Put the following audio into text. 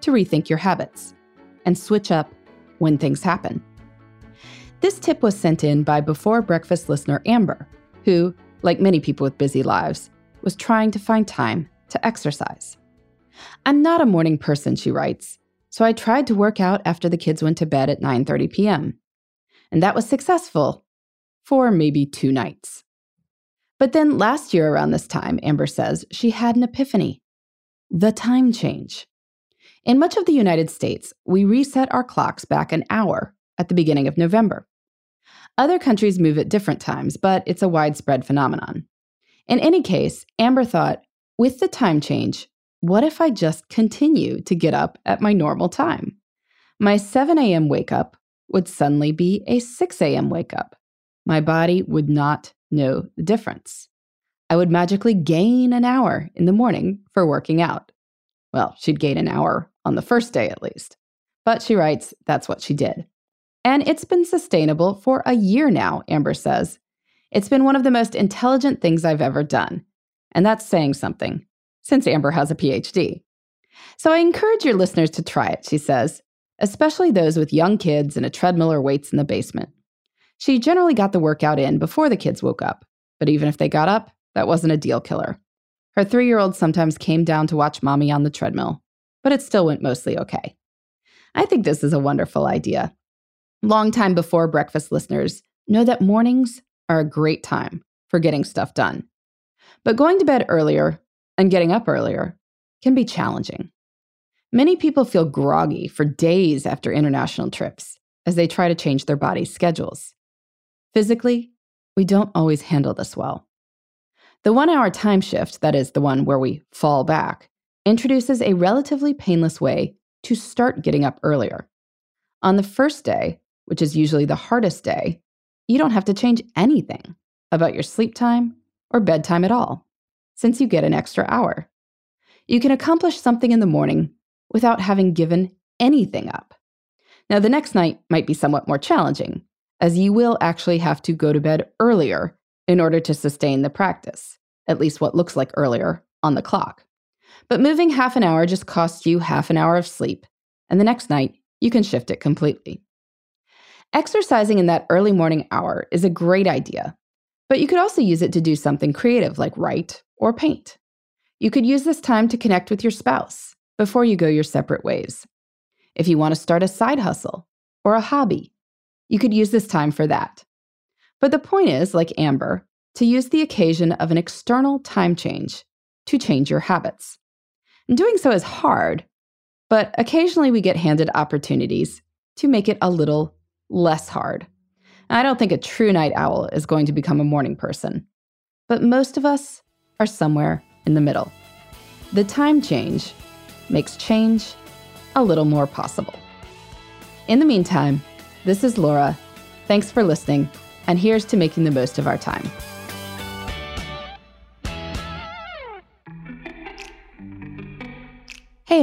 to rethink your habits and switch up when things happen. This tip was sent in by Before Breakfast listener Amber, who, like many people with busy lives, was trying to find time to exercise. I'm not a morning person, she writes, so I tried to work out after the kids went to bed at 9:30 p.m. And that was successful for maybe two nights. But then last year around this time, Amber says, she had an epiphany: the time change. In much of the United States, we reset our clocks back an hour at the beginning of November. Other countries move at different times, but it's a widespread phenomenon. In any case, Amber thought, with the time change, what if I just continue to get up at my normal time? My 7 a.m. wake up would suddenly be a 6 a.m. wake up. My body would not know the difference. I would magically gain an hour in the morning for working out. Well, she'd gain an hour on the first day at least. But she writes, that's what she did. And it's been sustainable for a year now, Amber says. It's been one of the most intelligent things I've ever done. And that's saying something, since Amber has a PhD. So I encourage your listeners to try it, she says, especially those with young kids and a treadmill or weights in the basement. She generally got the workout in before the kids woke up, but even if they got up, that wasn't a deal killer. Her 3-year-old sometimes came down to watch mommy on the treadmill, but it still went mostly okay. I think this is a wonderful idea. Longtime Before Breakfast listeners know that mornings are a great time for getting stuff done. But going to bed earlier and getting up earlier can be challenging. Many people feel groggy for days after international trips as they try to change their body's schedules. Physically, we don't always handle this well. The 1-hour time shift, that is the one where we fall back, introduces a relatively painless way to start getting up earlier. On the first day, which is usually the hardest day, you don't have to change anything about your sleep time or bedtime at all, since you get an extra hour. You can accomplish something in the morning without having given anything up. Now, the next night might be somewhat more challenging, as you will actually have to go to bed earlier in order to sustain the practice, at least what looks like earlier on the clock. But moving half an hour just costs you half an hour of sleep, and the next night you can shift it completely. Exercising in that early morning hour is a great idea, but you could also use it to do something creative like write or paint. You could use this time to connect with your spouse before you go your separate ways. If you want to start a side hustle or a hobby, you could use this time for that. But the point is, like Amber, to use the occasion of an external time change to change your habits. And doing so is hard, but occasionally we get handed opportunities to make it a little less hard. I don't think a true night owl is going to become a morning person, but most of us are somewhere in the middle. The time change makes change a little more possible. In the meantime, this is Laura. Thanks for listening. And here's to making the most of our time. Hey,